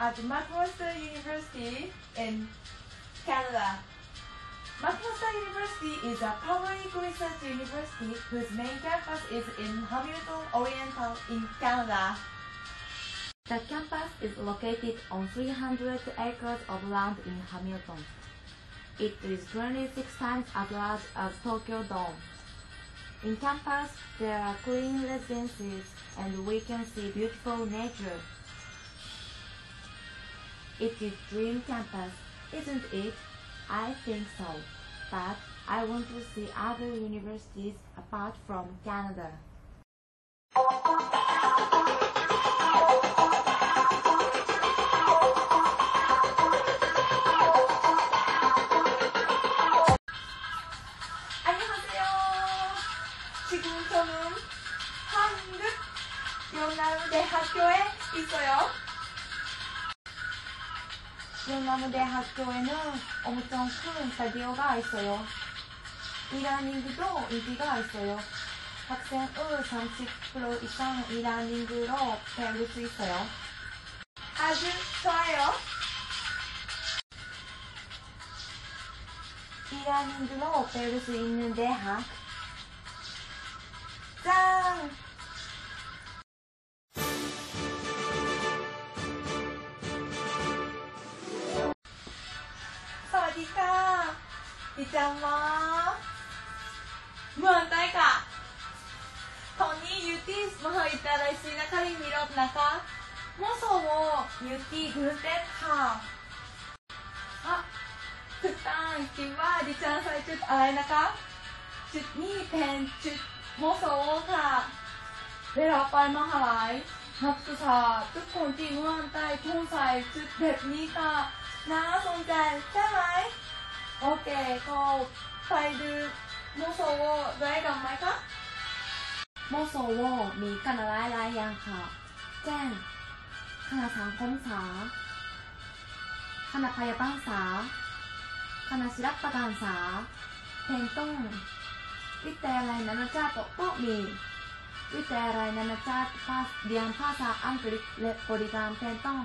at McMaster University in Canada. McMaster University is a public research university whose main campus is in Hamilton, Ontario, in Canada. The campus is located on 300 acres of land in Hamilton. It is 26 times as large as Tokyo Dome. In campus, there are clean residences and we can see beautiful nature. It is dream campus, isn't it? I think so, but I want to see other universities apart from Canada. 지금부터는 한국 연남대학교에 있어요. 연남대학교에는 엄청 큰 스타디오가 있어요. 이라닝도 인기가 있어요. 학생의 30% 이상은 이라닝으로 배울 수 있어요. 아주 좋아요. 이라닝으로 배울 수 있는 대학. 짠! 사와디카! 이짱마! 무언다이까? 토니 유티 스마이타라시나 카리 미롭나카? 모소모 유티 글루텐카! 아! 그땅 이끼와 니짱 사이쮸 아라이나카? 쮸니 펜 쮸โมโซค่ะได้รับไปมหาลัยนักศึกษาทุกคนที่ร่วมใจทุ่งใส่จุดแบบนี้ค่ะน่าสนใจใช่ไหมโอเคก็ไปดูโมโซได้ดอกไม้ค่ะโมโซมีคณะหลายอย่างค่ะเช่นคณะสังคมศาสตร์คณะพยาบาลศาสตร์คณะศิลปกรรมศาสตร์เพนต้งวิทยาลัยนานาชาติก็มีวิทยาลัยนานาชาติเรียนภาษาอังกฤษและบริการแทนต้อง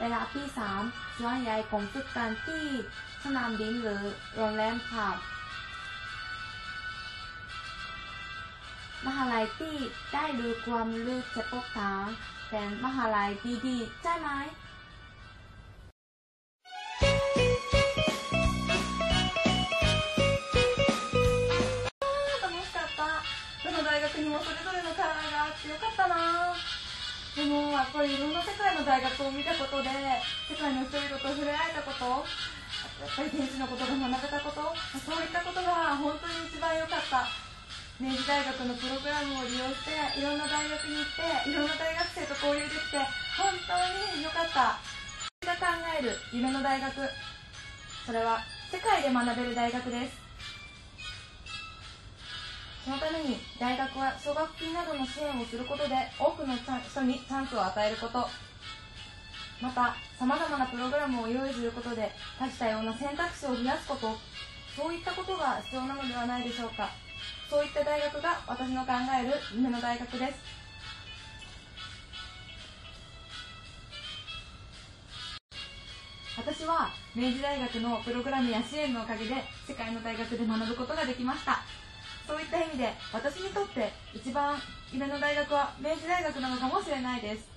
ระดับที่3ส่วนใหญ่ของฝึกการที่สนามบินหรือโรงแรมค่ะมหาลัยที่ได้ดูความรู้เฉพาะทางเป็นมหาลัยดีๆใช่ไหมでもやっぱりいろんな世界の大学を見たことで世界の人々と触れ合えたことやっぱり現地のことが学べたことそういったことが本当に一番良かった明治大学のプログラムを利用していろんな大学に行っていろんな大学生と交流できて本当に良かった私が考える夢の大学それは世界で学べる大学ですそのために大学は奨学金などの支援をすることで多くの人にチャンスを与えることまたさまざまなプログラムを用意することで多種多様な選択肢を増やすことそういったことが必要なのではないでしょうかそういった大学が私の考える夢の大学です私は明治大学のプログラムや支援のおかげで世界の大学で学ぶことができましたそういった意味で私にとって一番夢の大学は明治大学なのかもしれないです。